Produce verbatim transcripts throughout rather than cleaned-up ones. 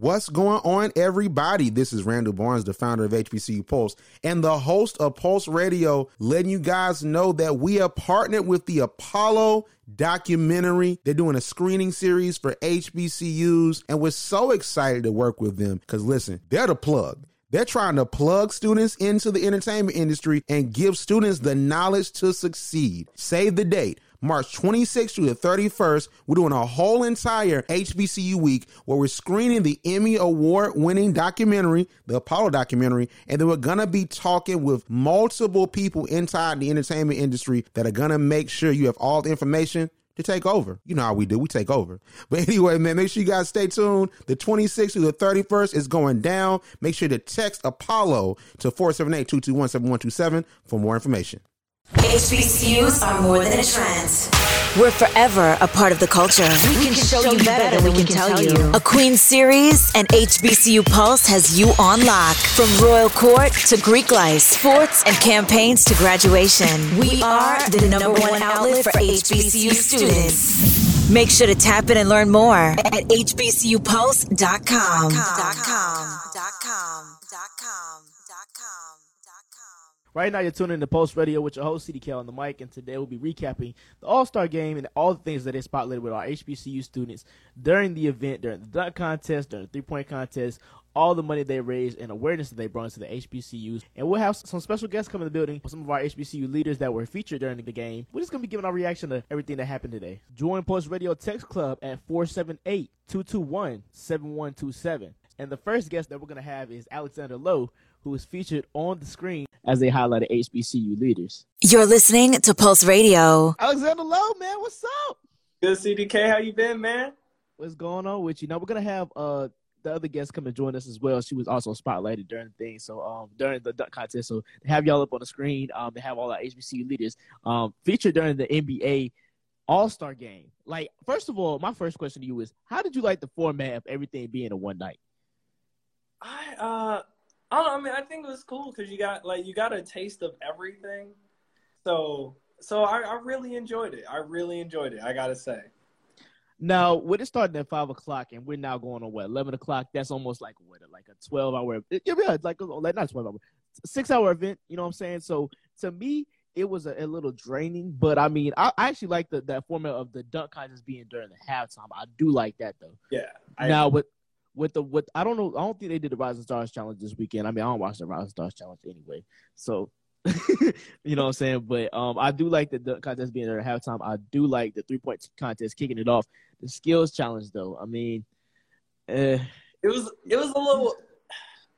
What's going on, everybody? This is Randall Barnes, the founder of H B C U Pulse and the host of Pulse Radio, letting you guys know that we are partnered with the Apollo documentary. They're doing a screening series for H B C Us, and we're so excited to work with them because, listen, they're the plug. They're trying to plug students into the entertainment industry and give students the knowledge to succeed. Save the date. March twenty-sixth through the thirty-first, we're doing a whole entire H B C U week where we're screening the Emmy Award-winning documentary, the Apollo documentary, and then we're going to be talking with multiple people inside the entertainment industry that are going to make sure you have all the information to take over. You know how we do. We take over. But anyway, man, make sure you guys stay tuned. The twenty-sixth through the thirty-first is going down. Make sure to text Apollo to four seven eight, two two one, seven one two seven for more information. H B C Us are more than a trend. We're forever a part of the culture. We, we can show, show you better, better than we can, can tell you. you. A Queen series and H B C U Pulse has you on lock. From royal court to Greek life, sports and campaigns to graduation. We, we are the number one outlet for H B C U students. Make sure to tap in and learn more at H B C U Pulse dot com. Right now, you're tuning in to Post Radio with your host, C D K, on the mic, and today we'll be recapping the All-Star Game and all the things that they spotlighted with our H B C U students during the event, during the dunk contest, during the three-point contest, all the money they raised and awareness that they brought to the H B C Us. And we'll have some special guests come in the building, some of our H B C U leaders that were featured during the game. We're just going to be giving our reaction to everything that happened today. Join Post Radio Text Club at four seven eight, two two one, seven one two seven. And the first guest that we're going to have is Alexander Lowe, who is featured on the screen as they highlighted H B C U leaders. You're listening to Pulse Radio. Alexander Lowe, man, what's up? Good, C D K. How you been, man? What's going on with you? Now, we're going to have uh, the other guest come and join us as well. She was also spotlighted during the thing, so um, during the dunk contest. So to have y'all up on the screen, um, to have all our H B C U leaders um, featured during the N B A All-Star Game. Like, first of all, my first question to you is, how did you like the format of everything being a one night? I, uh... I mean, I think it was cool because you got like you got a taste of everything. So, so I, I really enjoyed it. I really enjoyed it. I gotta say. Now, when it started at five o'clock, and we're now going on what eleven o'clock? That's almost like what, like a twelve-hour, yeah, like like not twelve-hour, six-hour event. You know what I'm saying? So, to me, it was a, a little draining. But I mean, I, I actually like the that format of the dunk contest being during the halftime. I do like that though. Yeah. I, now with. With the with I don't know I don't think they did the Rising Stars Challenge this weekend. I mean, I don't watch the Rising Stars Challenge anyway, so you know what I'm saying. But um, I do like the dunk contest being there at halftime. I do like the three point contest kicking it off. The skills challenge though, I mean, uh, it was it was a little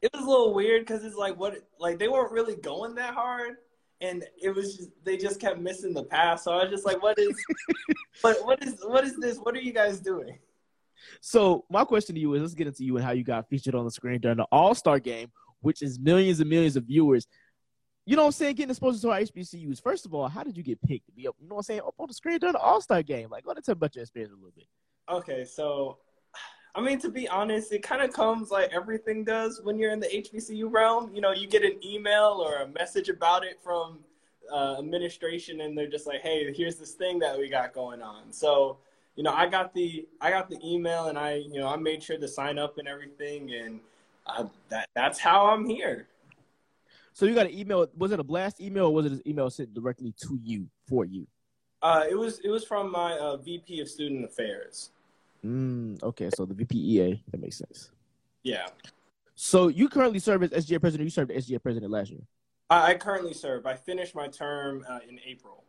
it was a little weird because it's like what like they weren't really going that hard, and it was just, they just kept missing the pass. So I was just like, what is what what is what is this? What are you guys doing? So my question to you is, let's get into you and how you got featured on the screen during the All-Star Game, which is millions and millions of viewers. You know what I'm saying? Getting exposed to our H B C Us. First of all, how did you get picked to be up, you know what I'm saying, up on the screen during the All-Star Game? Like, let me tell you about your experience a little bit. Okay, so, I mean, to be honest, it kind of comes like everything does when you're in the H B C U realm. You know, you get an email or a message about it from uh, administration, and they're just like, hey, here's this thing that we got going on. So, you know, I got the I got the email, and I you know I made sure to sign up and everything, and I, that that's how I'm here. So you got an email? Was it a blast email, or was it an email sent directly to you for you? Uh, it was it was from my uh, V P of Student Affairs. Mm, okay, so the V P E A, that makes sense. Yeah. So you currently serve as S G A president. You served as S G A president last year. I, I currently serve. I finished my term uh, in April.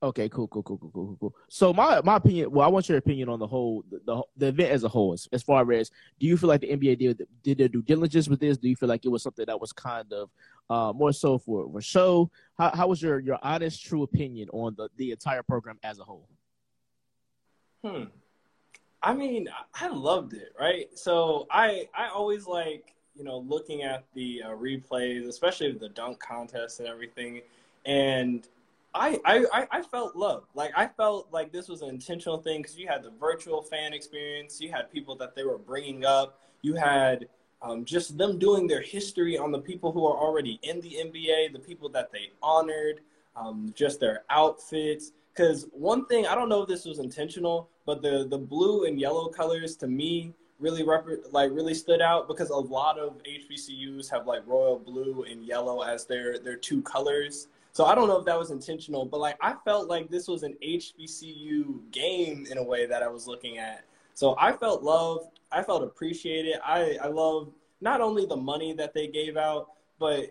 Okay, cool, cool, cool, cool, cool, cool. So my, my opinion, well, I want your opinion on the whole, the the, the event as a whole, as, as far as, do you feel like the N B A did, did their due diligence with this? Do you feel like it was something that was kind of uh, more so for, for show? How how was your, your honest, true opinion on the, the entire program as a whole? Hmm. I mean, I loved it, right? So I, I always like, you know, looking at the uh, replays, especially the dunk contest and everything, and I, I, I felt loved. Like, I felt like this was an intentional thing because you had the virtual fan experience. You had people that they were bringing up. You had um, just them doing their history on the people who are already in the N B A, the people that they honored, um, just their outfits. Because one thing, I don't know if this was intentional, but the, the blue and yellow colors to me really rep like really stood out, because a lot of H B C Us have like royal blue and yellow as their their two colors. So I don't know if that was intentional, but like I felt like this was an H B C U game in a way that I was looking at. So I felt loved. I felt appreciated. I, I love not only the money that they gave out, but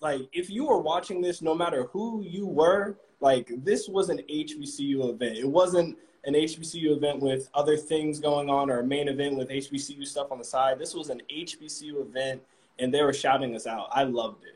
like if you were watching this, no matter who you were, like this was an H B C U event. It wasn't an H B C U event with other things going on or a main event with H B C U stuff on the side. This was an H B C U event, and they were shouting us out. I loved it.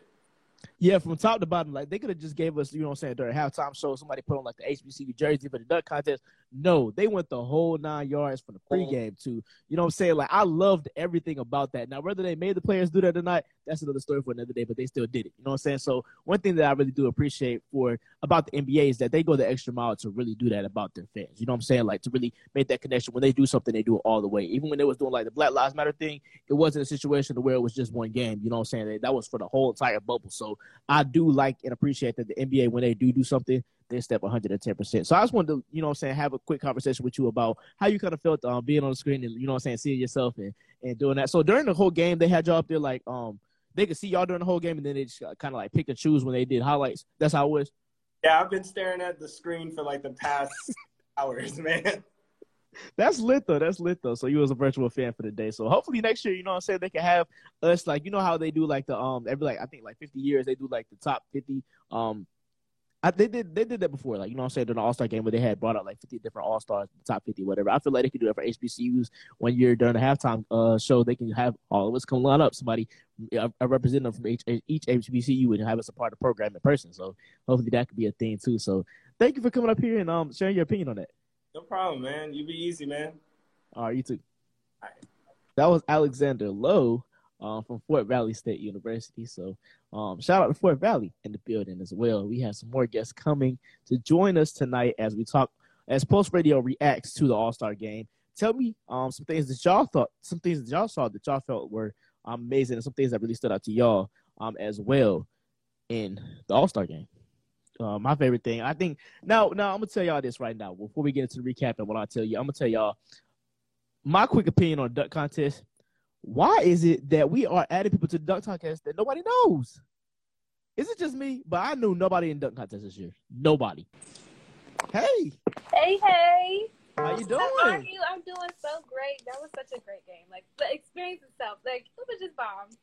Yeah, from top to bottom, like they could have just gave us, you know what I'm saying, during halftime show, somebody put on like the H B C U jersey for the dunk contest. No, they went the whole nine yards from the pregame to, you know what I'm saying? Like I loved everything about that. Now, whether they made the players do that or not, that's another story for another day, but they still did it. You know what I'm saying? So one thing that I really do appreciate for about the N B A is that they go the extra mile to really do that about their fans. You know what I'm saying? Like to really make that connection. When they do something, they do it all the way. Even when they was doing like the Black Lives Matter thing, it wasn't a situation where it was just one game. You know what I'm saying? That was for the whole entire bubble. So I do like and appreciate that the N B A, when they do do something, they step one hundred ten percent. So I just wanted to, you know what I'm saying, have a quick conversation with you about how you kind of felt um, being on the screen and, you know what I'm saying, seeing yourself and, and doing that. So during the whole game, they had y'all up there like um, they could see y'all during the whole game, and then they just kind of like pick and choose when they did highlights. That's how it was? Yeah, I've been staring at the screen for like the past hours, man. That's lit, though. That's lit, though. So you was a virtual fan for the day. So hopefully next year, you know what I'm saying, they can have us, like, you know how they do, like, the, um, every, like, I think, like, fifty years, they do, like, the top fifty, um, I, they did they did that before, like, you know what I'm saying, during the All-Star game where they had brought out, like, fifty different All-Stars, top fifty, whatever. I feel like they could do that for H B C Us one year during the halftime uh, show. They can have all of us come line up, somebody, a, a representative from each, each H B C U, and have us a part of the program in person. So hopefully that could be a thing, too. So thank you for coming up here and um sharing your opinion on that. No problem, man. You be easy, man. All right, you too. All right. That was Alexander Lowe uh, from Fort Valley State University. So um, shout out to Fort Valley in the building as well. We have some more guests coming to join us tonight as we talk, as Pulse Radio reacts to the All-Star game. Tell me um, some things that y'all thought, some things that y'all saw that y'all felt were um, amazing, and some things that really stood out to y'all um, as well in the All-Star game. Uh, my favorite thing, I think. Now, now I'm gonna tell y'all this right now before we get into the recap and what I tell you. I'm gonna tell y'all my quick opinion on dunk contest. Why is it that we are adding people to the dunk contest that nobody knows? Is it just me? But I knew nobody in dunk contest this year. Nobody. Hey. Hey, hey. How you doing? How are you? I'm doing so great. That was such a great game. Like the experience itself, like it was just bomb.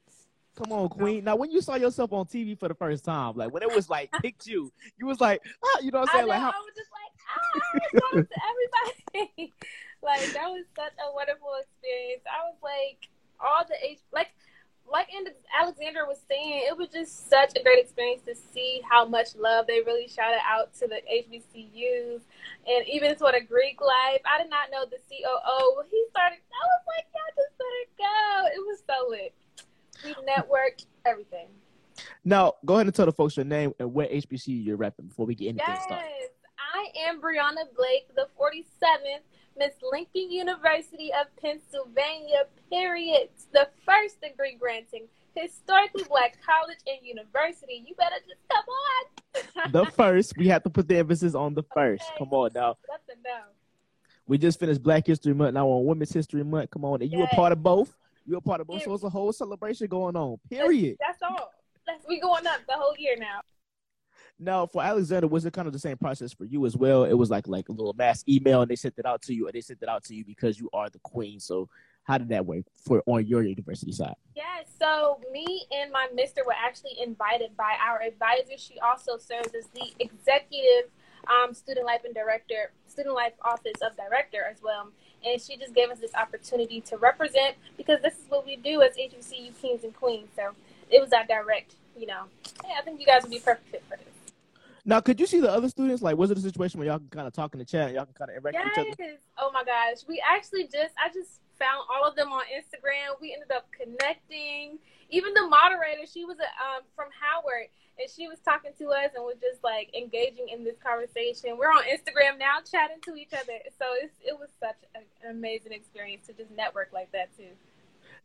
Come on, Queen. Now, when you saw yourself on T V for the first time, like when it was like picked you, you was like, ah, you know what I'm saying? I know, like, how I was just like, ah, I was to everybody. Like that was such a wonderful experience. I was like, all the H, like, like Alexander was saying, it was just such a great experience to see how much love they really shouted out to the H B C Us, and even sort of Greek life. I did not know the C O O. He started. I was like, y'all just let it go. It was so lit. We network everything. Now, go ahead and tell the folks your name and what H B C U you're repping before we get anything yes, started. Yes, I am Brianna Blake, the forty-seventh Miss Lincoln University of Pennsylvania, period. The first degree granting historically black college and university. You better just come on. The first. We have to put the emphasis on the first. Okay. Come on now. Nothing now. We just finished Black History Month. Now we're on Women's History Month. Come on. And you yes. a part of both? You're a part of both, so it's a whole celebration going on, period. That's, that's all. That's, we going up the whole year now. Now, for Alexander, was it kind of the same process for you as well? It was like, like a little mass email, and they sent it out to you, and they sent it out to you because you are the queen. So how did that work for on your university side? Yeah, so me and my mister were actually invited by our advisor. She also serves as the executive um, student life and director, student life office of director as well. And she just gave us this opportunity to represent, because this is what we do as H B C U kings and queens. So it was that direct, you know, hey, I think you guys would be perfect fit for this. Now, could you see the other students? Like, was it a situation where y'all can kind of talk in the chat and y'all can kind of interact yes. with each other? Oh, my gosh. We actually just, I just found all of them on Instagram. We ended up connecting. Even the moderator, she was a, um, from Howard, and she was talking to us and was just, like, engaging in this conversation. We're on Instagram now chatting to each other. So it's, it was such an amazing experience to just network like that, too.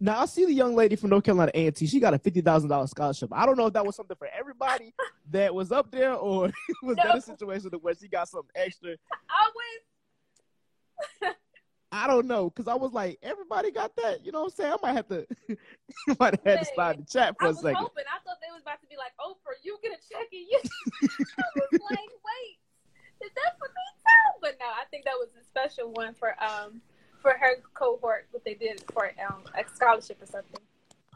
Now, I see the young lady from North Carolina A and T. She got a fifty thousand dollar scholarship. I don't know if that was something for everybody that was up there, or was no. that a situation where she got something extra? I was... I don't know, because I was like, everybody got that? You know what I'm saying? I might have to, I might have to slide the chat for I a second. I was hoping. I thought they was about to be like, Oprah, you get a check and you. I was like, wait, is that for me too? But no, I think that was a special one for um for her cohort, what they did for um a scholarship or something.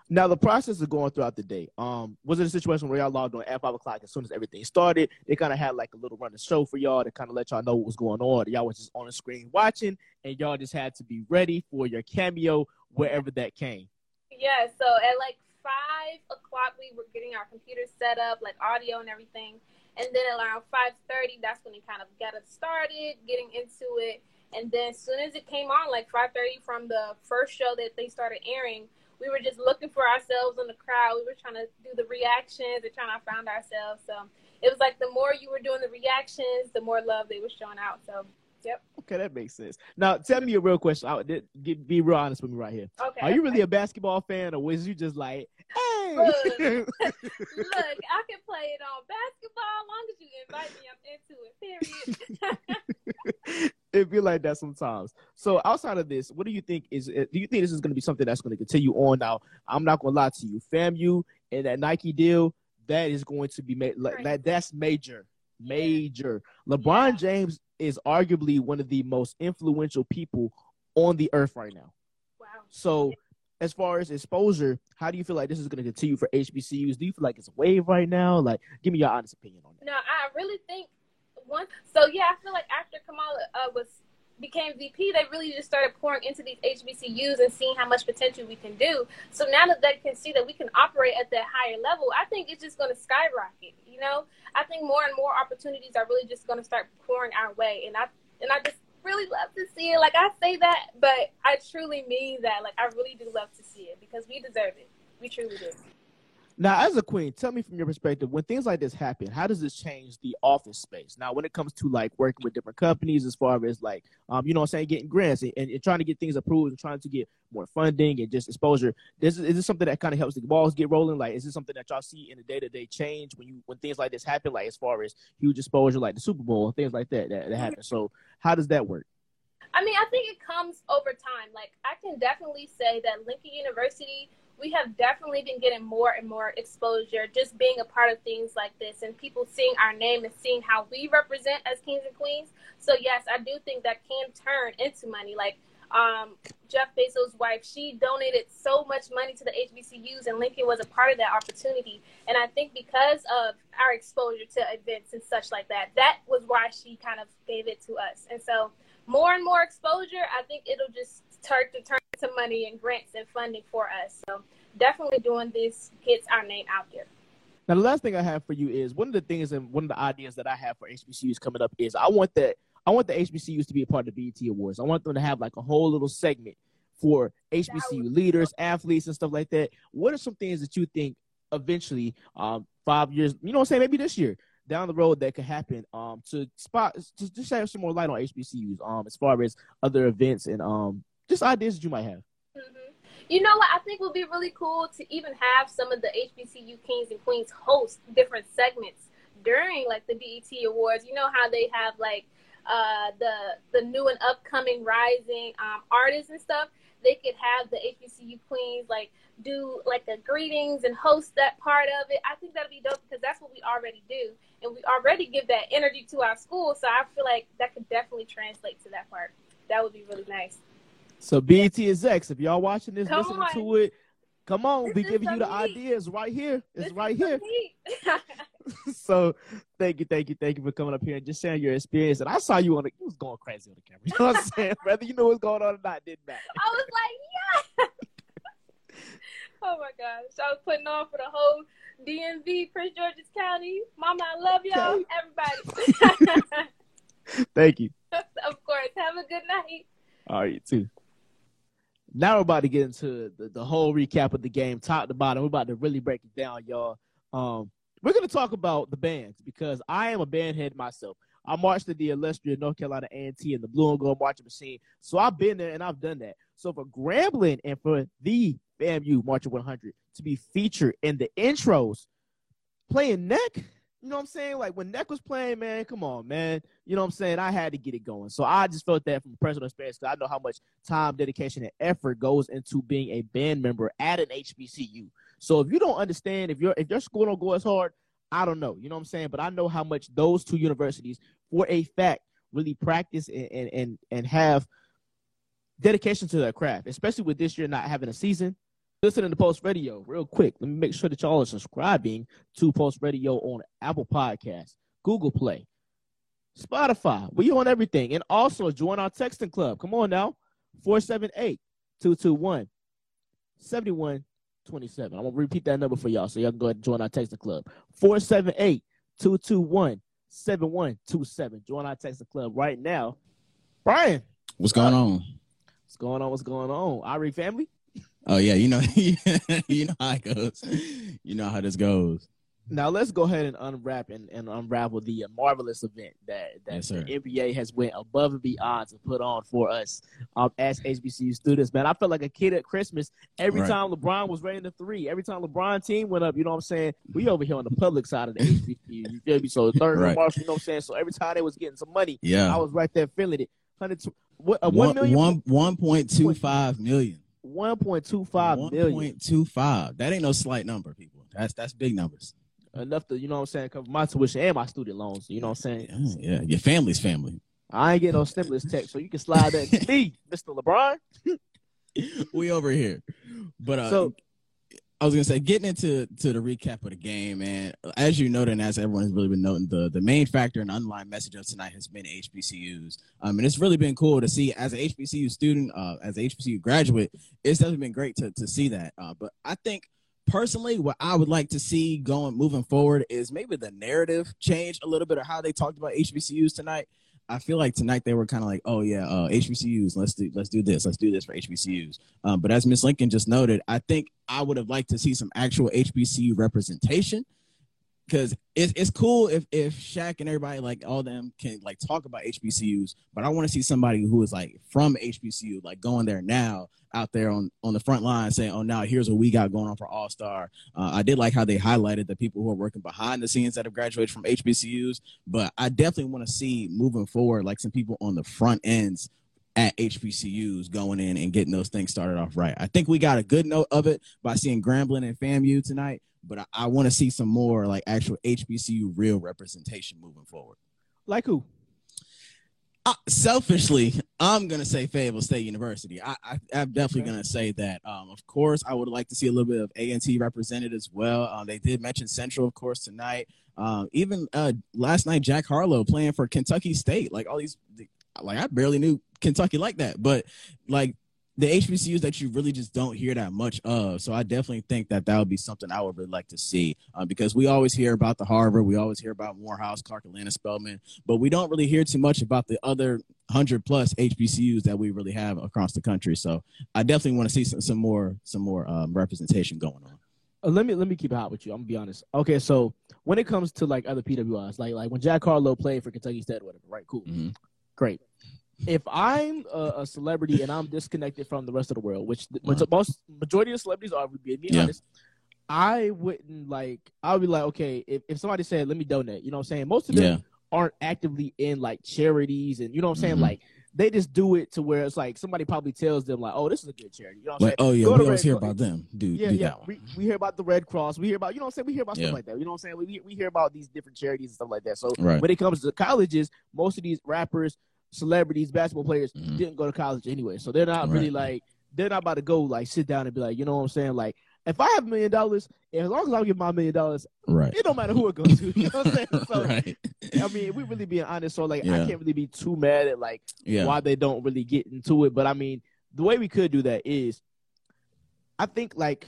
Now, the process is going throughout the day. Um, was it a situation where y'all logged on at five o'clock as soon as everything started? They kind of had like a little running show for y'all to kind of let y'all know what was going on. Y'all was just on the screen watching, and y'all just had to be ready for your cameo wherever that came. Yeah, so at like five o'clock, we were getting our computers set up, like audio and everything. And then around five thirty, that's when it kind of got us started, getting into it. And then as soon as it came on, like five thirty from the first show that they started airing, we were just looking for ourselves in the crowd. We were trying to do the reactions and trying to find ourselves. So it was like the more you were doing the reactions, the more love they were showing out. So, yep. Okay, that makes sense. Now, tell me a real question. I, be real honest with me right here. Okay. Are you really a basketball fan, or was you just like, hey? Look, look, I can play it on basketball as long as you invite me. I'm into it, period. It'd be like that sometimes. So outside of this, what do you think is, do you think this is going to be something that's going to continue on? Now, I'm not going to lie to you. FAMU and that Nike deal, that is going to be, ma right. that, that's major, major. Yeah. LeBron yeah. James is arguably one of the most influential people on the earth right now. Wow. So as far as exposure, how do you feel like this is going to continue for H B C Us? Do you feel like it's a wave right now? Like, give me your honest opinion on that. No, I really think, One. So yeah, I feel like after Kamala uh, was became V P, they really just started pouring into these H B C Us and seeing how much potential we can do. So now that they can see that we can operate at that higher level, I think it's just going to skyrocket. You know, I think more and more opportunities are really just going to start pouring our way, and I and I just really love to see it. Like I say that, but I truly mean that. Like I really do love to see it because we deserve it. We truly do. Now, as a queen, tell me from your perspective, when things like this happen, how does this change the office space? Now, when it comes to, like, working with different companies as far as, like, um, you know what I'm saying, getting grants and, and, and trying to get things approved and trying to get more funding and just exposure, this, is this something that kind of helps the balls get rolling? Like, is this something that y'all see in the day-to-day change when you when things like this happen, like, as far as huge exposure, like the Super Bowl, things like that that, that happen? So how does that work? I mean, I think it comes over time. Like, I can definitely say that Lincoln University – we have definitely been getting more and more exposure just being a part of things like this and people seeing our name and seeing how we represent as kings and queens. So, yes, I do think that can turn into money. Like um, Jeff Bezos' wife, she donated so much money to the H B C Us, and Lincoln was a part of that opportunity. And I think because of our exposure to events and such like that, that was why she kind of gave it to us. And so more and more exposure, I think it'll just start to turn to money and grants and funding for us. So definitely doing this gets our name out there. Now, the last thing I have for you is one of the things and one of the ideas that I have for H B C Us coming up is I want that I want the H B C Us to be a part of the B E T Awards. I want them to have like a whole little segment for H B C U leaders, athletes, and stuff like that. What are some things that you think eventually, um, five years, you know what I'm saying, maybe this year, down the road that could happen um, to spot, to just have some more light on H B C Us um, as far as other events and um, just ideas that you might have? Mm-hmm. You know what? I think it would be really cool to even have some of the H B C U kings and queens host different segments during, like, the B E T Awards. You know how they have, like, uh, the, the new and upcoming rising um, artists and stuff? They could have the H B C U queens, like, do, like, a greetings and host that part of it. I think that would be dope because that's what we already do. And we already give that energy to our school, so I feel like that could definitely translate to that part. That would be really nice. So B E T is X. If y'all watching this, come listening on. to it, come on. This we giving so you the neat. ideas right here. It's this right so here. So thank you, thank you, thank you for coming up here and just sharing your experience. And I saw you on the, you was going crazy on the camera. You know what I'm saying? Whether you know what's going on or not, didn't matter. I was like, yeah. Oh my gosh. I was putting on for the whole D M V, Prince George's County. Mama, I love y'all. Everybody. Thank you. Of course. Have a good night. All right, you too. Now we're about to get into the, the whole recap of the game, top to bottom. We're about to really break it down, y'all. Um, we're going to talk about the bands because I am a band head myself. I marched at the illustrious North Carolina A and T in the blue and gold marching machine. So I've been there and I've done that. So for Grambling and for the FAMU Marching one hundred to be featured in the intros, playing Neck, you know what I'm saying? Like, when Neck was playing, man, come on, man. You know what I'm saying? I had to get it going. So I just felt that from a personal experience, because I know how much time, dedication, and effort goes into being a band member at an H B C U. So if you don't understand, if, you're, if your school don't go as hard, I don't know. You know what I'm saying? But I know how much those two universities, for a fact, really practice and and, and, and have dedication to their craft, especially with this year not having a season. Listening to Post Radio real quick. Let me make sure that y'all are subscribing to Post Radio on Apple Podcasts, Google Play, Spotify. We on everything. And also join our texting club. Come on now. four seven eight, two two one, seven one two seven. I'm going to repeat that number for y'all so y'all can go ahead and join our texting club. four seven eight, two two one, seven one two seven. Join our texting club right now. Brian. What's going uh, on? What's going on? What's going on? Irie family? Oh, yeah, you know, you know how it goes. You know how this goes. Now, let's go ahead and unwrap and, and unravel the uh, marvelous event that, that yes, the N B A has went above and beyond to put on for us um, as H B C U students. Man, I felt like a kid at Christmas every right. time LeBron was rating the three. Every time LeBron team went up, you know what I'm saying? We over here on the public side of the H B C U. You feel me? So, Thurgood right. Marshall, you know what I'm saying? So, every time they was getting some money, yeah. I was right there feeling it. What, uh, one, one million? one point two five million. one point two five million. one point two five. That ain't no slight number, people. That's that's big numbers. Enough to, you know what I'm saying, cover my tuition and my student loans. You know what I'm saying? Yeah, yeah. Your family's family. I ain't getting no stimulus check, so you can slide that to me, Mister LeBron. We over here. But uh, so, I was going to say, getting into to the recap of the game, man, as you noted and as everyone's really been noting, the, the main factor and underlying message of tonight has been H B C Us. Um, and it's really been cool to see as an H B C U student, uh, as an H B C U graduate, it's definitely been great to, to see that. Uh, but I think personally what I would like to see going moving forward is maybe the narrative change a little bit of how they talked about H B C Us tonight. I feel like tonight they were kind of like, oh, yeah, uh, H B C Us, let's do let's do this. Let's do this for H B C Us. Um, but as Miz Lincoln just noted, I think I would have liked to see some actual H B C U representation, because it's, it's cool if, if Shaq and everybody, like all them, can like talk about H B C Us. But I want to see somebody who is like from H B C U, like going there now, out there on, on the front line saying, oh, now here's what we got going on for All-Star. Uh, I did like how they highlighted the people who are working behind the scenes that have graduated from H B C Us, but I definitely want to see moving forward, like some people on the front ends at H B C Us going in and getting those things started off right. I think we got a good note of it by seeing Grambling and FAMU tonight, but I, I want to see some more like actual H B C U real representation moving forward. Like who? Uh, selfishly, I'm going to say Fayetteville State University. I, I, I'm definitely okay. going to say that. Um, of course, I would like to see a little bit of A and T represented as well. Uh, they did mention Central, of course, tonight. Uh, even uh, last night, Jack Harlow playing for Kentucky State. Like, all these – like, I barely knew Kentucky like that. But, like, the H B C Us that you really just don't hear that much of. So I definitely think that that would be something I would really like to see, uh, because we always hear about the Harvard. We always hear about Morehouse, Clark Atlanta, Spelman, but we don't really hear too much about the other one hundred plus H B C Us that we really have across the country. So I definitely want to see some, some more, some more um, representation going on. Uh, let me, let me keep it hot with you. I'm gonna be honest. Okay. So when it comes to like other P W Is, like, like when Jack Harlow played for Kentucky State or whatever, right? Cool. Mm-hmm. Great. If I'm a, a celebrity and I'm disconnected from the rest of the world, which the, which the most majority of celebrities are, being yeah. honest, I wouldn't like. I'll be like, okay, if, if somebody said, "Let me donate," you know what I'm saying? Most of them yeah. aren't actively in like charities, and you know what I'm saying. Mm-hmm. Like they just do it to where it's like somebody probably tells them like, "Oh, this is a good charity." You know what I'm like, saying? Oh yeah, Go we always Red hear Cross. About them. Do yeah, do yeah. That we, we hear about the Red Cross. We hear about you know what I'm saying. We hear about yeah. stuff like that. You know what I'm saying? We we hear about these different charities and stuff like that. So right. when it comes to colleges, most of these rappers, celebrities, basketball players mm-hmm. didn't go to college anyway, so they're not right. really like they're not about to go like sit down and be like, you know what I'm saying, like if I have a million dollars, as long as I give my million dollars, right, it don't matter who it goes to, you know what I'm saying? So, right. I mean, we really being honest, so like yeah. I can't really be too mad at like yeah. why they don't really get into it, but I mean the way we could do that is I think like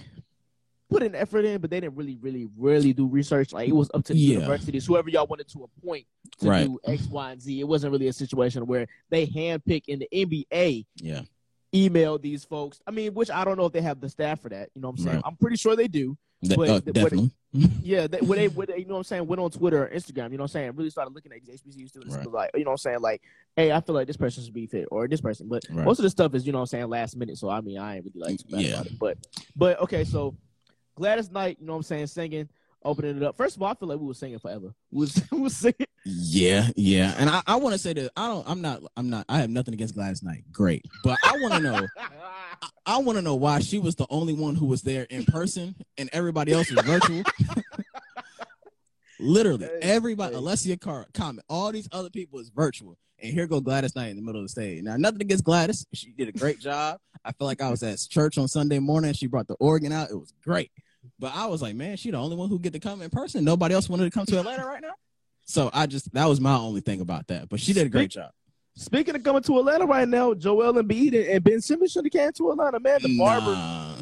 put an effort in, but they didn't really, really, really do research. Like, it was up to the yeah. universities, whoever y'all wanted to appoint to right. do X, Y, and Z. It wasn't really a situation where they handpick in the N B A, yeah. email these folks. I mean, which I don't know if they have the staff for that. You know what I'm saying? Right. I'm pretty sure they do. But the, uh, the, definitely. What, yeah, they, what they, what they, you know what I'm saying, went on Twitter or Instagram, you know what I'm saying, really started looking at these H B C U students right. like, you know what I'm saying, like, hey, I feel like this person should be fit or this person. But right. most of the stuff is, you know what I'm saying, last minute. So, I mean, I ain't really like too bad yeah. about it. But, but, okay, so Gladys Knight, you know what I'm saying, singing. opening it up. First of all, I feel like we were singing forever. We was, we was singing. Yeah, yeah. And I, I want to say that I don't. I'm not. I'm not. I have nothing against Gladys Knight. Great, but I want to know. I, I want to know why she was the only one who was there in person, and everybody else was virtual. Literally, hey, everybody. Hey. Alessia Car- comment. All these other people is virtual, and here go Gladys Knight in the middle of the stage. Now, nothing against Gladys. She did a great job. I feel like I was at church on Sunday morning. She brought the organ out. It was great. But I was like, man, she the only one who get to come in person. Nobody else wanted to come to Atlanta right now. So I just, that was my only thing about that. But she did a great Speak, job. Speaking of coming to Atlanta right now, Joel Embiid and Ben Simmons should have came to Atlanta, man. The barber. Nah,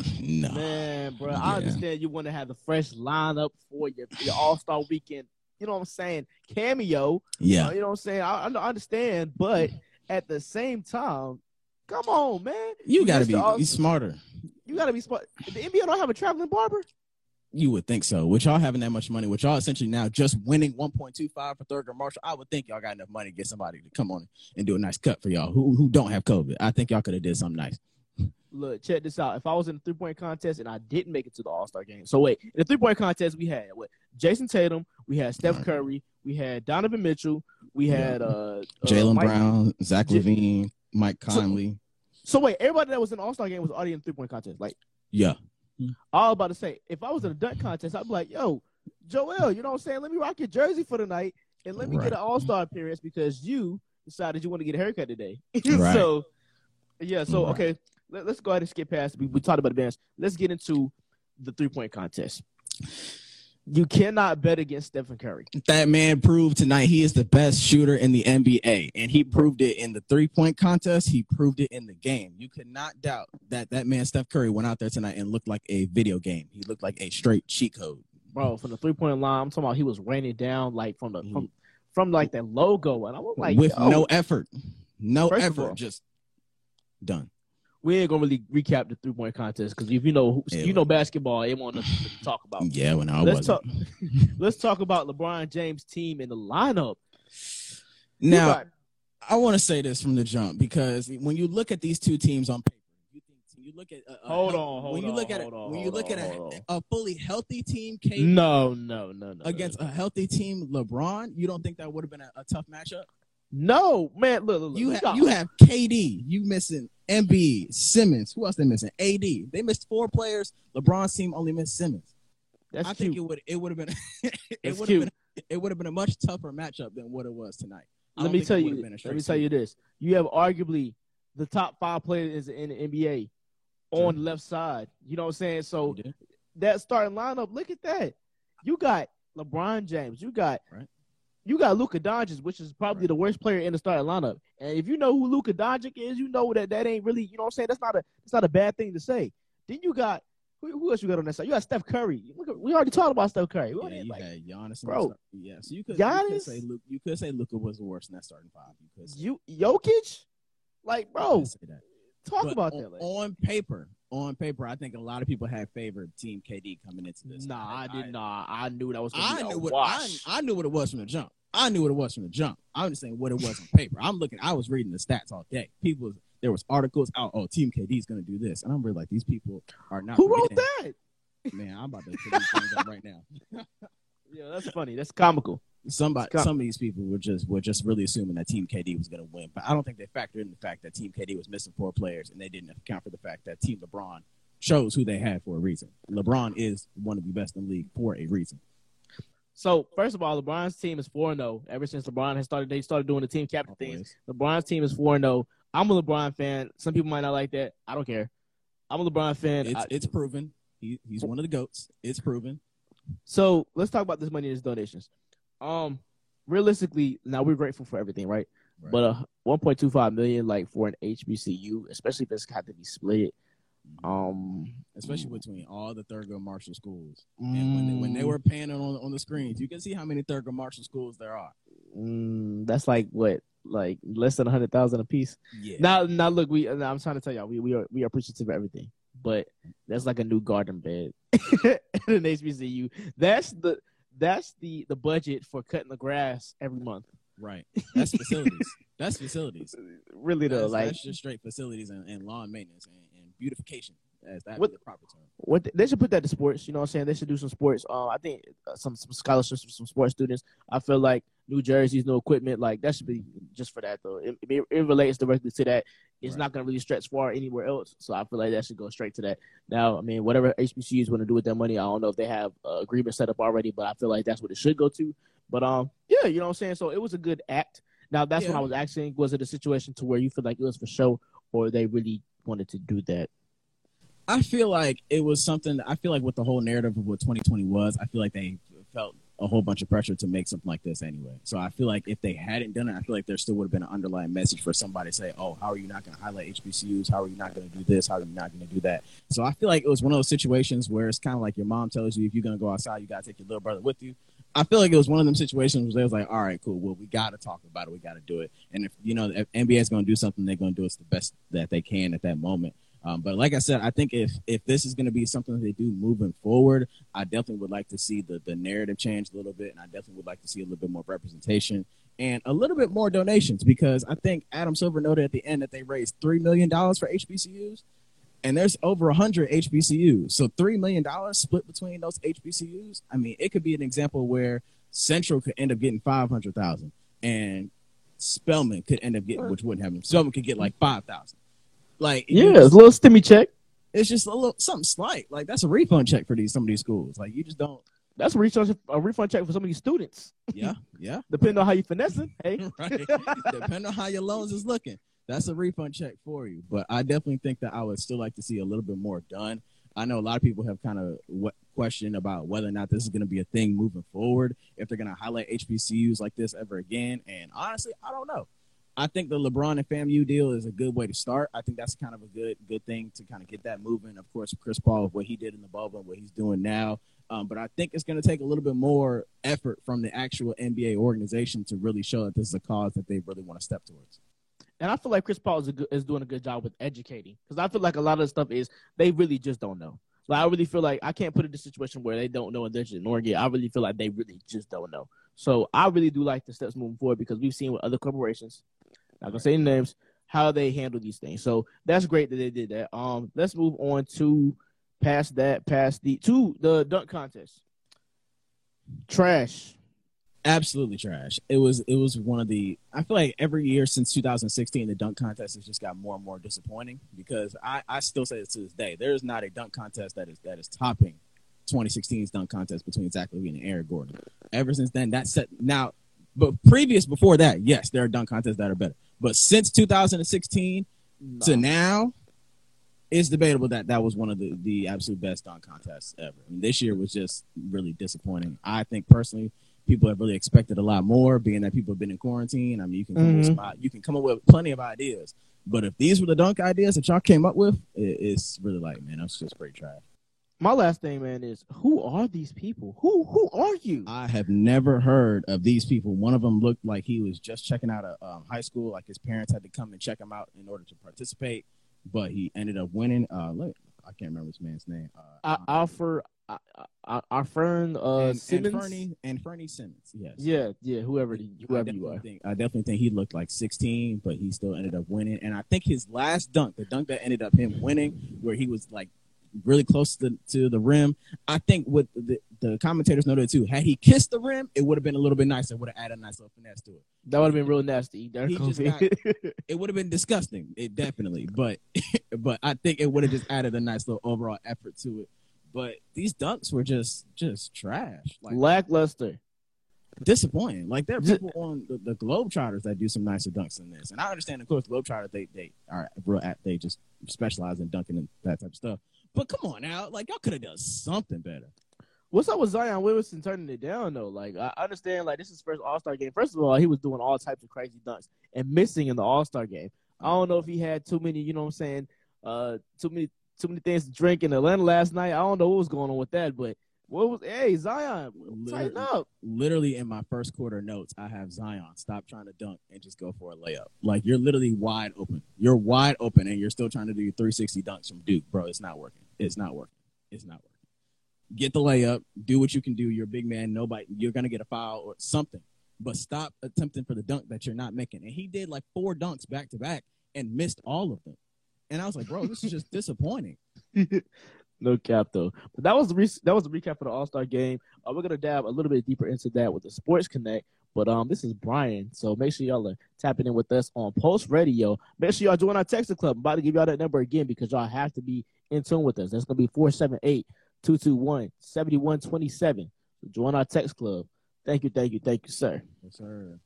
nah. Man, bro, yeah. I understand you want to have the fresh lineup for your, your All-Star Weekend. You know what I'm saying? Cameo. Yeah. Uh, you know what I'm saying? I, I understand. But at the same time, come on, man. You got to be, be smarter. You got to be smart. The N B A don't have a traveling barber? You would think so. With y'all having that much money, with y'all essentially now just winning one point two five for Thurgood Marshall, I would think y'all got enough money to get somebody to come on and do a nice cut for y'all who who don't have COVID. I think y'all could have did something nice. Look, check this out. If I was in a three-point contest and I didn't make it to the All-Star game. So, wait, in the three-point contest, we had what? Jason Tatum. We had Steph Curry. We had Donovan Mitchell. We had yeah. uh, uh, Jaylen Brown, Zach Levine, J- Mike Conley. So, So, wait, everybody that was in the All-Star game was already in the three-point contest. Like, yeah. I was about to say, if I was in a dunk contest, I'd be like, yo, Joel, you know what I'm saying? Let me rock your jersey for the night, and let me right. get an All-Star appearance because you decided you want to get a haircut today. right. So, yeah, so, right. okay, let, let's go ahead and skip past. We, we talked about advance. Let's get into the three-point contest. You cannot bet against Stephen Curry. That man proved tonight he is the best shooter in the N B A, and he proved it in the three-point contest. He proved it in the game. You could not doubt that that man, Steph Curry, went out there tonight and looked like a video game. He looked like a straight cheat code. Bro, from the three-point line, I'm talking about he was raining down like from the from, from like that logo. And I was like, with yo. no effort. No First effort. All, just done. We ain't gonna really recap the three-point contest because if you know yeah, you know basketball, it won't nothing to talk about. Yeah, when I was talk, let's talk about LeBron James' team and the lineup. Now, got- I want to say this from the jump because when you look at these two teams on paper, you think you look at a, a, hold on, hold when you look on, at a, on, when you look on, at a, a fully healthy team, K- no, no, no, no, against no. a healthy team, LeBron, you don't think that would have been a, a tough matchup? No, man, look, look, look. You, ha- you have K D, you missing Embiid, Simmons. Who else they missing? A D. They missed four players. LeBron's team only missed Simmons. That's I cute. think it would it would have been it would have been it would have been a much tougher matchup than what it was tonight. I let me tell you. Let me team. tell you this. You have arguably the top five players in the N B A on sure. the left side. You know what I'm saying? So yeah. that starting lineup, look at that. You got LeBron James. You got right. You got Luka Doncic, which is probably right. the worst player in the starting lineup. And if you know who Luka Doncic is, you know that that ain't really, you know what I'm saying? That's not a that's not a bad thing to say. Then you got, who, who else you got on that side? You got Steph Curry. We already talked about Steph Curry. We yeah, you like, had Giannis. Bro. Yeah, so you could, Giannis, you could say Luka, you could say Luka was the worst in that starting five. You could say you, Jokic? Like, bro, talk but about on, that. Like. On paper. On paper, I think a lot of people had favored Team K D coming into this. Nah, I, I did not. I knew that was gonna I be knew what wash. I, I knew what it was from the jump. I knew what it was from the jump. I'm just saying what it was on paper. I'm looking. I was reading the stats all day. People, there was articles out. Oh, Team K D is gonna do this, and I'm really like, these people are not. Who wrote that? Man, I'm about to put these things up right now. Yeah, that's funny. That's comical. Somebody, com- some of these people were just were just really assuming that Team K D was going to win, but I don't think they factored in the fact that Team K D was missing four players, and they didn't account for the fact that Team LeBron shows who they had for a reason. LeBron is one of the best in the league for a reason. So, first of all, LeBron's team is four and oh. Ever since LeBron has started, they started doing the team captain Always. things. LeBron's team is four and oh. I'm a LeBron fan. Some people might not like that. I don't care. I'm a LeBron fan. It's, I, it's proven. He, he's one of the GOATs. It's proven. So, let's talk about this money and his donations. Um, realistically, now we're grateful for everything, right? right. But uh, one point two five million, like for an H B C U, especially if it's got to be split. Um, especially between all the Thurgood Marshall schools, mm, and when they, when they were panning on on the screens, you can see how many Thurgood Marshall schools there are. Mm, that's like what, like less than a hundred thousand a piece. Yeah. Now, now look, we now I'm trying to tell y'all, we we are we are appreciative of everything, but that's like a new garden bed at an H B C U. That's the. That's the, the budget for cutting the grass every month. Right. That's facilities. That's facilities. Really, though. That's, like, that's just straight facilities and, and lawn maintenance and, and beautification. as that what, the proper term. What the, they should put that to sports. You know what I'm saying? They should do some sports. Uh, I think some, some scholarships for some sports students. I feel like new jerseys, new equipment, like that should be just for that though. It, it, it relates directly to that. It's right. not going to really stretch far anywhere else. So I feel like that should go straight to that. Now, I mean, whatever H B C Us want to do with their money, I don't know if they have uh, agreements set up already, but I feel like that's what it should go to. But um, yeah, you know what I'm saying? So it was a good act. Now, that's yeah. what I was asking. Was it a situation to where you feel like it was for show or they really wanted to do that? I feel like it was something – I feel like with the whole narrative of what twenty twenty was, I feel like they felt a whole bunch of pressure to make something like this anyway. So I feel like if they hadn't done it, I feel like there still would have been an underlying message for somebody to say, oh, how are you not going to highlight H B C Us? How are you not going to do this? How are you not going to do that? So I feel like it was one of those situations where it's kind of like your mom tells you if you're going to go outside, you got to take your little brother with you. I feel like it was one of them situations where they was like, all right, cool. Well, we got to talk about it. We got to do it. And if, you know, if N B A is going to do something, they're going to do it the best that they can at that moment. Um, but like I said, I think if if this is going to be something that they do moving forward, I definitely would like to see the, the narrative change a little bit. And I definitely would like to see a little bit more representation and a little bit more donations, because I think Adam Silver noted at the end that they raised three million dollars for H B C Us. And there's over one hundred H B C Us. So three million dollars split between those H B C Us. I mean, it could be an example where Central could end up getting five hundred thousand dollars and Spelman could end up getting, which wouldn't happen. Spelman could get like five thousand dollars. Like, yeah, it's a little stimmy check. It's just a little something slight. Like, that's a refund check for these some of these schools. Like, you just don't. That's a refund, a refund check for some of these students. Yeah, yeah. Depending on how you finessing, hey. Right. Depending on how your loans is looking. That's a refund check for you. But I definitely think that I would still like to see a little bit more done. I know a lot of people have kind of w- questioned about whether or not this is going to be a thing moving forward, if they're going to highlight H B C Us like this ever again. And honestly, I don't know. I think the LeBron and FAMU deal is a good way to start. I think that's kind of a good good thing to kind of get that moving. Of course, Chris Paul, what he did in the bubble and what he's doing now. Um, but I think it's going to take a little bit more effort from the actual N B A organization to really show that this is a cause that they really want to step towards. And I feel like Chris Paul is, a good, is doing a good job with educating, because I feel like a lot of the stuff is they really just don't know. Like, I really feel like I can't put it in a situation where they don't know and they're just ignoring it. I really feel like they really just don't know. So I really do like the steps moving forward, because we've seen with other corporations, not going to say any names, how they handle these things. So that's great that they did that. Um, let's move on to past that, past the to the dunk contest. Trash. Absolutely trash. It was it was one of the – I feel like every year since two thousand sixteen, the dunk contest has just got more and more disappointing, because I, I still say this to this day. There is not a dunk contest that is that is topping twenty sixteen's dunk contest between Zach LaVine and Aaron Gordon. Ever since then, that set – now, but previous before that, yes, there are dunk contests that are better. But since two thousand sixteen no. to now, it's debatable that that was one of the, the absolute best dunk contests ever. I mean, this year was just really disappointing. I think personally – people have really expected a lot more, being that people have been in quarantine. I mean, you can come mm-hmm. up with, you can come up with plenty of ideas, but if these were the dunk ideas that y'all came up with, it, it's really like, man, that's just pretty trash. My last thing, man, is who are these people? Who who are you? I have never heard of these people. One of them looked like he was just checking out of um, high school, like his parents had to come and check him out in order to participate, but he ended up winning. Uh, look, I can't remember this man's name. Uh, I offer. I, I, our friend uh, and, Simmons and Fernie, and Fernie Simmons, yes, yeah, yeah, whoever whoever you are. Think, I definitely think he looked like sixteen, but he still ended up winning. And I think his last dunk, the dunk that ended up him winning, where he was like really close to, to the rim. I think what the, the commentators noted too, had he kissed the rim, it would have been a little bit nicer. Would have added a nice little finesse to it. That would have been real nasty. He just got, it would have been disgusting. It definitely, but but I think it would have just added a nice little overall effort to it. But these dunks were just, just trash. Like, lackluster. Disappointing. Like, there are people on the, the Globetrotters that do some nicer dunks than this. And I understand, of course, Globetrotters, they, they are real at, they just specialize in dunking and that type of stuff. But come on now. Like, y'all could have done something better. What's up with Zion Williamson turning it down, though? Like, I understand, like, this is his first All-Star game. First of all, he was doing all types of crazy dunks and missing in the All-Star game. I don't know if he had too many, you know what I'm saying, uh, too many – too many things to drink in Atlanta last night. I don't know what was going on with that, but what was, hey, Zion, literally, tighten up. Literally in my first quarter notes, I have Zion, stop trying to dunk and just go for a layup. Like, you're literally wide open. You're wide open, and you're still trying to do your three sixty dunks from Duke, bro. It's not working. It's not working. It's not working. Get the layup. Do what you can do. You're a big man. Nobody, you're going to get a foul or something, but stop attempting for the dunk that you're not making. And he did like four dunks back to back and missed all of them. And I was like, bro, this is just disappointing. No cap, though. But that was the re- that was the recap of the All-Star game. Uh, we're going to dive a little bit deeper into that with the Sports Connect. But um, this is Brian, so make sure y'all are tapping in with us on Post Radio. Make sure y'all join our Texas Club. I'm about to give y'all that number again because y'all have to be in tune with us. That's going to be four seven eight, two two one, seven one two seven. So join our text club. Thank you, thank you, thank you, sir. Yes, sir.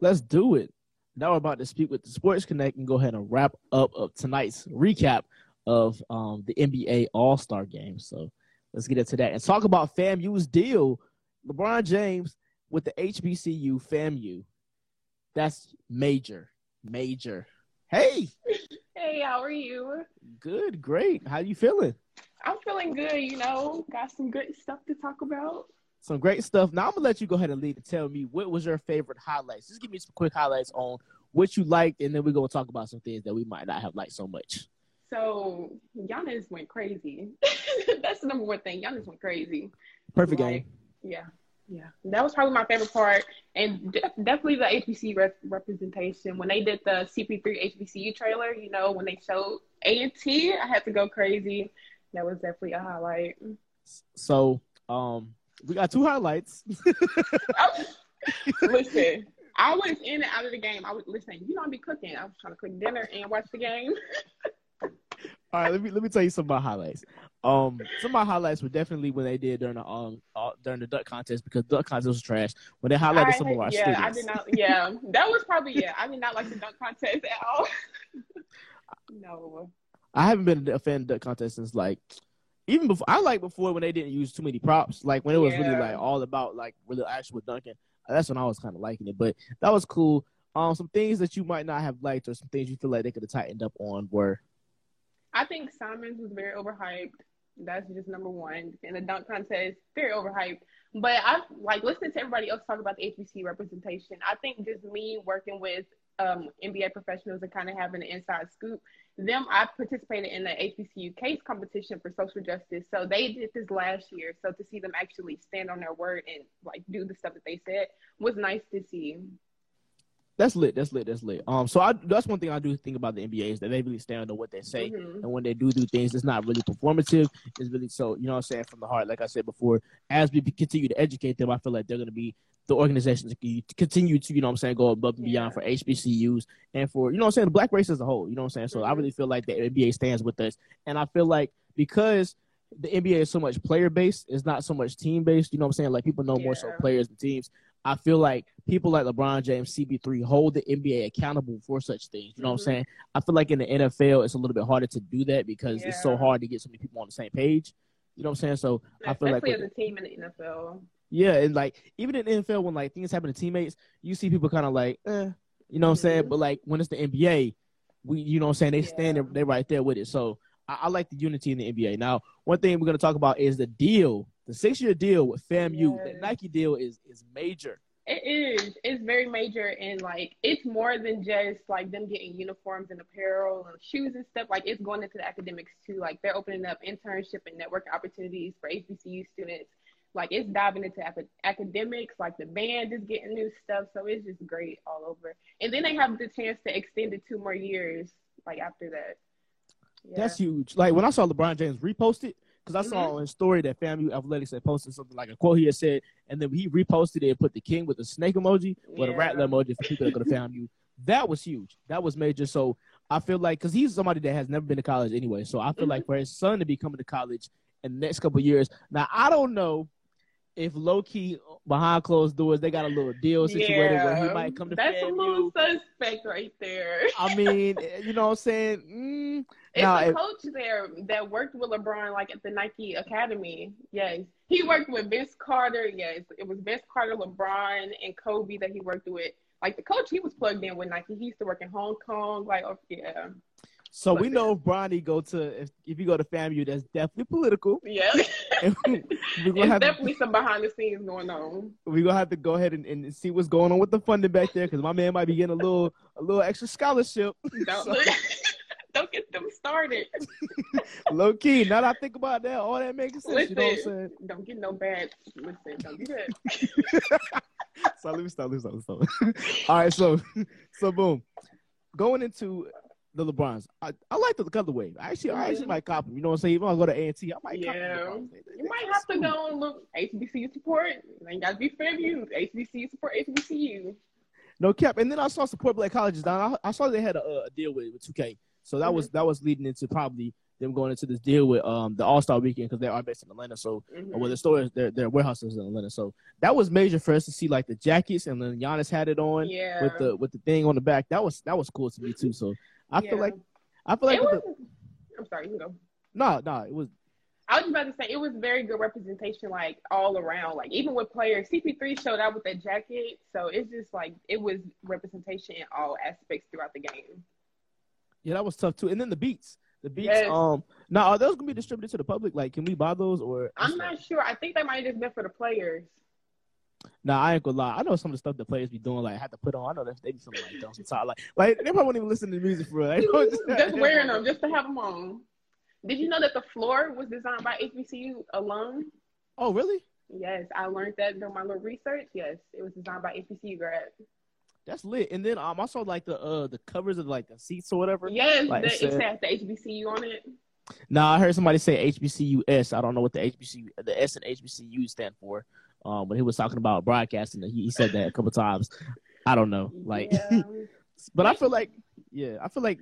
Let's do it. Now we're about to speak with the Sports Connect and go ahead and wrap up of tonight's recap of um, the N B A All-Star Game. So let's get into that and talk about FAMU's deal. LeBron James with the H B C U FAMU. That's major, major. Hey. Hey, how are you? Good, great. How you feeling? I'm feeling good, you know. Got some good stuff to talk about. Some great stuff. Now, I'm going to let you go ahead and lead and tell me what was your favorite highlights. Just give me some quick highlights on what you liked, and then we're going to talk about some things that we might not have liked so much. So, Giannis went crazy. That's the number one thing. Giannis went crazy. Perfect like, game. Yeah. Yeah. That was probably my favorite part. And de- definitely the H B C U rep- representation. When they did the C P three H B C U trailer, you know, when they showed A and T, I had to go crazy. That was definitely a highlight. So, um... we got two highlights. Oh, listen, I was in and out of the game. I was listening. You know, I'd be cooking. I was trying to cook dinner and watch the game. All right, let me let me tell you some of my highlights. Um, some of my highlights were definitely when they did during the um uh, during the duck contest because duck contest was trash. When they highlighted I, some of our yeah, students. Yeah, I did not. Yeah, that was probably yeah. I did not like the duck contest at all. No, I haven't been a fan of duck contest since like. Even before, I like before when they didn't use too many props, like when it was yeah. really like all about like really actual dunking. That's when I was kind of liking it, but that was cool. Um, some things that you might not have liked or some things you feel like they could have tightened up on were. I think Simons was very overhyped. That's just number one. And the dunk contest, very overhyped. But I like listening to everybody else talk about the H B C U representation. I think just me working with um, N B A professionals and kind of having an inside scoop. Them, I participated in the H B C U case competition for social justice. So they did this last year. So to see them actually stand on their word and like do the stuff that they said was nice to see. That's lit. That's lit. That's lit. Um, so I, that's one thing I do think about the N B A is that they really stand on what they say. Mm-hmm. And when they do do things, it's not really performative. It's really so, you know what I'm saying, from the heart. Like I said before, as we continue to educate them, I feel like they're going to be the organizations continue to, you know what I'm saying, go above and beyond yeah. for H B C Us and for, you know what I'm saying, the black race as a whole. You know what I'm saying? So mm-hmm. I really feel like the N B A stands with us. And I feel like because the N B A is so much player-based, it's not so much team-based. You know what I'm saying? Like people know yeah. more so players than teams. I feel like people like LeBron James, C B three, hold the N B A accountable for such things. You know mm-hmm. what I'm saying? I feel like in the N F L, it's a little bit harder to do that because yeah. it's so hard to get so many people on the same page. You know what I'm saying? So no, I feel like – especially as a team in the N F L. Yeah, and, like, even in the N F L when, like, things happen to teammates, you see people kind of like, eh, you know what I'm saying? But, like, when it's the N B A, we, you know what I'm saying, they yeah. stand there, they're right there with it. So, I, I like the unity in the N B A. Now, one thing we're going to talk about is the deal, the six-year deal with FAMU. Yes. The Nike deal is is major. It is. It's very major, and, like, it's more than just, like, them getting uniforms and apparel and shoes and stuff. Like, it's going into the academics, too. Like, they're opening up internship and networking opportunities for H B C U students. Like, it's diving into ap- academics, like the band is getting new stuff. So it's just great all over. And then they have the chance to extend it two more years, like, after that. Yeah. That's huge. Like, when I saw LeBron James repost it, because I mm-hmm. saw on his story that FAMU Athletics had posted something like a quote he had said, and then he reposted it and put the king with a snake emoji with yeah. a rattler emoji for people that go to FAMU. That was huge. That was major. So I feel like, because he's somebody that has never been to college anyway. So I feel mm-hmm. like for his son to be coming to college in the next couple of years, now I don't know. If low-key, behind closed doors, they got a little deal situated yeah, where he might come to that's FAMU. That's a little suspect right there. I mean, you know what I'm saying? Mm. It's now, a if, coach there that worked with LeBron, like, at the Nike Academy. Yes. He worked with Vince Carter. Yes. It was Vince Carter, LeBron, and Kobe that he worked with. Like, the coach, he was plugged in with Nike. He used to work in Hong Kong. Like, oh, yeah. So Love we know it. If Bronny go to if, if you go to FAMU, that's definitely political. Yeah, there's definitely to, some behind the scenes going on. We're gonna have to go ahead and, and see what's going on with the funding back there because my man might be getting a little a little extra scholarship. Don't, so, don't get them started. Low key, now that I think about that, all that makes sense. Listen, you know what I'm saying? Don't get no bad. Listen, don't do that. So let me stop. Let me stop. Let me stop. All right, so so boom, going into. the LeBrons. I, I like the colorway. I actually, I actually yeah. might cop them. You know what I'm saying? Even if I go to A and T, I might yeah. cop them. They, they, you might have cool. to go and look. H B C U support. You got to be fair to you. H B C U support H B C U. No cap. And then I saw support black colleges. I, I saw they had a, a deal with, with two K. So that mm-hmm. was that was leading into probably them going into this deal with um the All Star Weekend, because they are based in Atlanta. So mm-hmm. well, their store is their their warehouse is in Atlanta. So that was major for us to see, like the jackets, and then Giannis had it on yeah. with the with the thing on the back. That was that was cool to me too. So I yeah. feel like I feel like was, the, I'm sorry, you know. No, no, it was. I was just about to say, it was very good representation, like, all around. Like, even with players, C P three showed out with that jacket. So, it's just, like, it was representation in all aspects throughout the game. Yeah, that was tough, too. And then the beats. The beats. Yes. Um, now, are those going to be distributed to the public? Like, can we buy those? Or I'm not sure. I think they might have just been for the players. Nah, I ain't gonna lie. I know some of the stuff the players be doing, like, I have to put on. I know that they be something like dumb. So, like, like, they probably won't even listen to the music for real. Like, just, just wearing them, just to have them on. Did you know that the floor was designed by H B C U alone? Oh, really? Yes, I learned that during my little research. Yes, it was designed by H B C U grads. That's lit. And then um, I saw, like, the uh, the covers of, like, the seats or whatever. Yes, like, the, it has the H B C U on it. Nah, I heard somebody say H B C U S. I don't know what the H B C U, the S and H B C U stand for. Um, but he was talking about broadcasting. He, he said that a couple times. I don't know. Like, yeah. But I feel like, yeah, I feel like.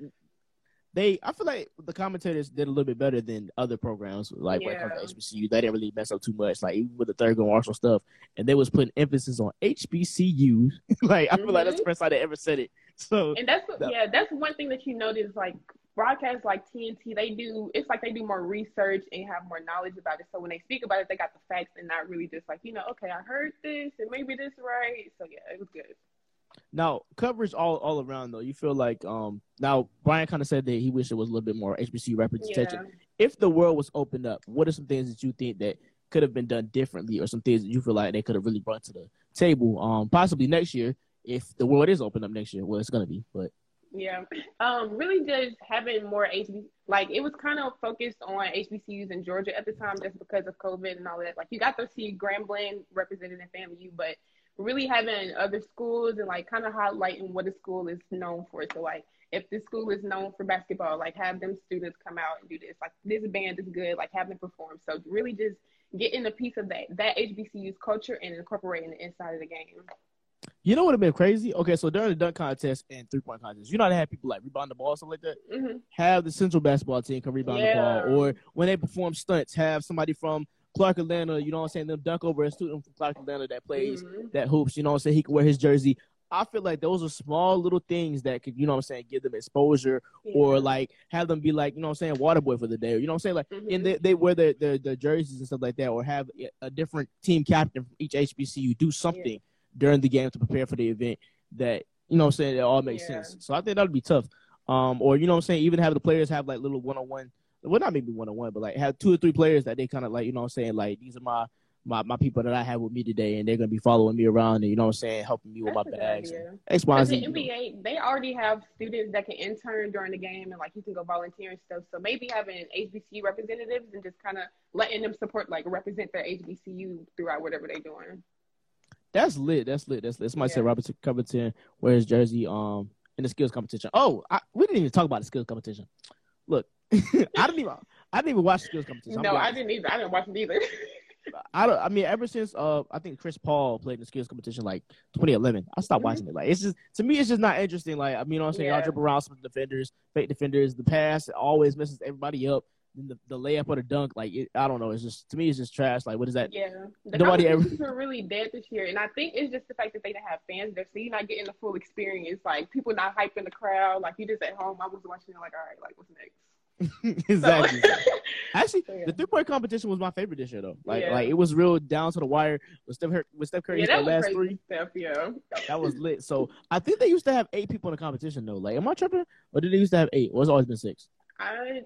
They, I feel like the commentators did a little bit better than other programs. Like, yeah. when it comes to H B C U, they didn't really mess up too much. Like, even with the Thurgood Marshall stuff, and they was putting emphasis on H B C U. Like, I mm-hmm. feel like that's the first time they ever said it. So, and that's that, yeah, that's one thing that you notice. Like, broadcasts like T N T, they do. It's like they do more research and have more knowledge about it. So when they speak about it, they got the facts and not really just like, you know, okay, I heard this and maybe this right. So yeah, it was good. Now, coverage all, all around, though. You feel like um, – now, Brian kind of said that he wished it was a little bit more H B C U representation. Yeah. If the world was opened up, what are some things that you think that could have been done differently, or some things that you feel like they could have really brought to the table, um, possibly next year, if the world is opened up next year? Well, it's going to be, but – yeah. Um, really just having more H B C U, like, it was kind of focused on H B C Us in Georgia at the time just because of COVID and all that. Like, you got to see Grambling represented in FAMU, but – really having other schools and, like, kind of highlighting what a school is known for. So, like, if this school is known for basketball, like, have them students come out and do this. Like, this band is good. Like, have them perform. So, really just getting a piece of that, that H B C U's culture and incorporating it inside of the game. You know what would have been crazy? Okay, so during the dunk contest and three-point contest, you know how they have people, like, rebound the ball or something like that? Mm-hmm. Have the Central basketball team come rebound yeah. the ball. Or when they perform stunts, have somebody from Clark Atlanta, you know what I'm saying, them dunk over a student from Clark Atlanta that plays mm-hmm. that hoops, you know what I'm saying, he can wear his jersey. I feel like those are small little things that could, you know what I'm saying, give them exposure yeah. or, like, have them be, like, you know what I'm saying, water boy for the day. You know what I'm saying? Like, mm-hmm. and they, they wear their, their, their jerseys and stuff like that, or have a different team captain from each H B C U do something yeah. during the game to prepare for the event that, you know what I'm saying, it all makes yeah. sense. So I think that would be tough. Um, or, you know what I'm saying, even have the players have, like, little one-on-one. Well, not maybe one-on-one, but, like, have two or three players that they kind of, like, you know what I'm saying, like, these are my, my, my people that I have with me today, and they're going to be following me around and, you know what I'm saying, helping me That's with my bags. And X, Y, and Z. The N B A, know. They already have students that can intern during the game and, like, you can go volunteer and stuff. So maybe having H B C U representatives and just kind of letting them support, like, represent their H B C U throughout whatever they're doing. That's lit. That's lit. That's lit. Somebody yeah. said Robert Covington wears jersey um in the skills competition. Oh, I, we didn't even talk about the skills competition. Look. I didn't even I didn't even watch the skills competition. I'm no, I didn't either. I didn't watch it either. I don't. I mean, ever since uh, I think Chris Paul played in the skills competition like twenty eleven, I stopped mm-hmm. watching it. Like, it's just, to me, it's just not interesting. Like, I mean, you know what I'm saying, yeah. I'll drip around some defenders, fake defenders. The pass always messes everybody up. And the, the layup or the dunk, like, it, I don't know. It's just, to me, it's just trash. Like, what is that? Yeah, the nobody ever. Were really dead this year, and I think it's just the fact that they didn't have fans there, so you're not getting the full experience. Like, people not hyping the crowd. Like, you just at home. I was watching it, like, all right, like, what's next? Exactly. So, actually, so, yeah. the three-point competition was my favorite this year, though. Like, yeah. like it was real down to the wire with Steph, with Steph Curry. Yeah, that was last three. Steph, yeah. That was lit. So I think they used to have eight people in the competition, though. Like, am I tripping? Or did they used to have eight? Or it's always been six? I,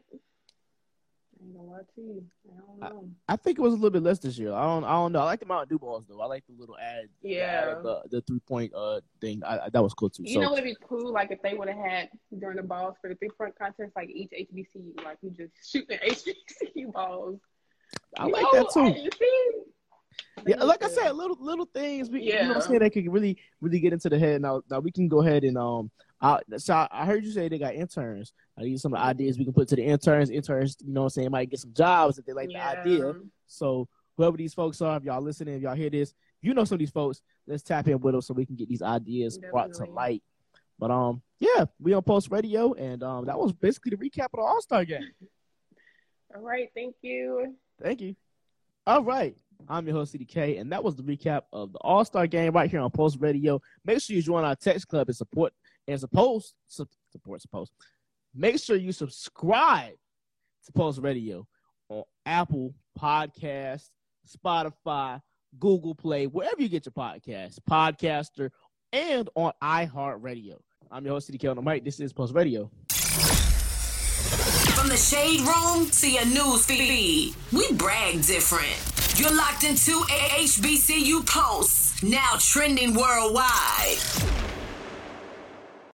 I, I think it was a little bit less this year. I don't. I don't know. I like the Mountain Dew balls, though. I like the little ad. Yeah. The, the, the three-point uh thing. I, I, that was cool too. You so, know, what would be cool, like, if they would have had during the balls for the three-point contest, like, each H B C U, like, you just shooting H B C U balls. I like oh, that too. Yeah, like I said, little little things. We, yeah. You know what I'm saying? That could really really get into the head. Now, now we can go ahead and um. I, so I, I heard you say they got interns. I need some ideas we can put to the interns. Interns, you know what I'm saying, might get some jobs if they like yeah. the idea. So whoever these folks are, if y'all listening, if y'all hear this, you know some of these folks, let's tap in with them so we can get these ideas Definitely. brought to light. But, um, yeah, we on Post Radio, and um, that was basically the recap of the All-Star game. All right, thank you. Thank you. All right, I'm your host, C D K, and that was the recap of the All-Star game right here on Post Radio. Make sure you join our text club and support and suppose, su- support, suppose. Make sure you subscribe to Post Radio on Apple Podcasts, Spotify, Google Play, wherever you get your podcasts, Podcaster, and on iHeartRadio. I'm your host, C D K on the mic. This is Pulse Radio. From the shade room to your news feed, we brag different. You're locked into H B C U Pulse, now trending worldwide.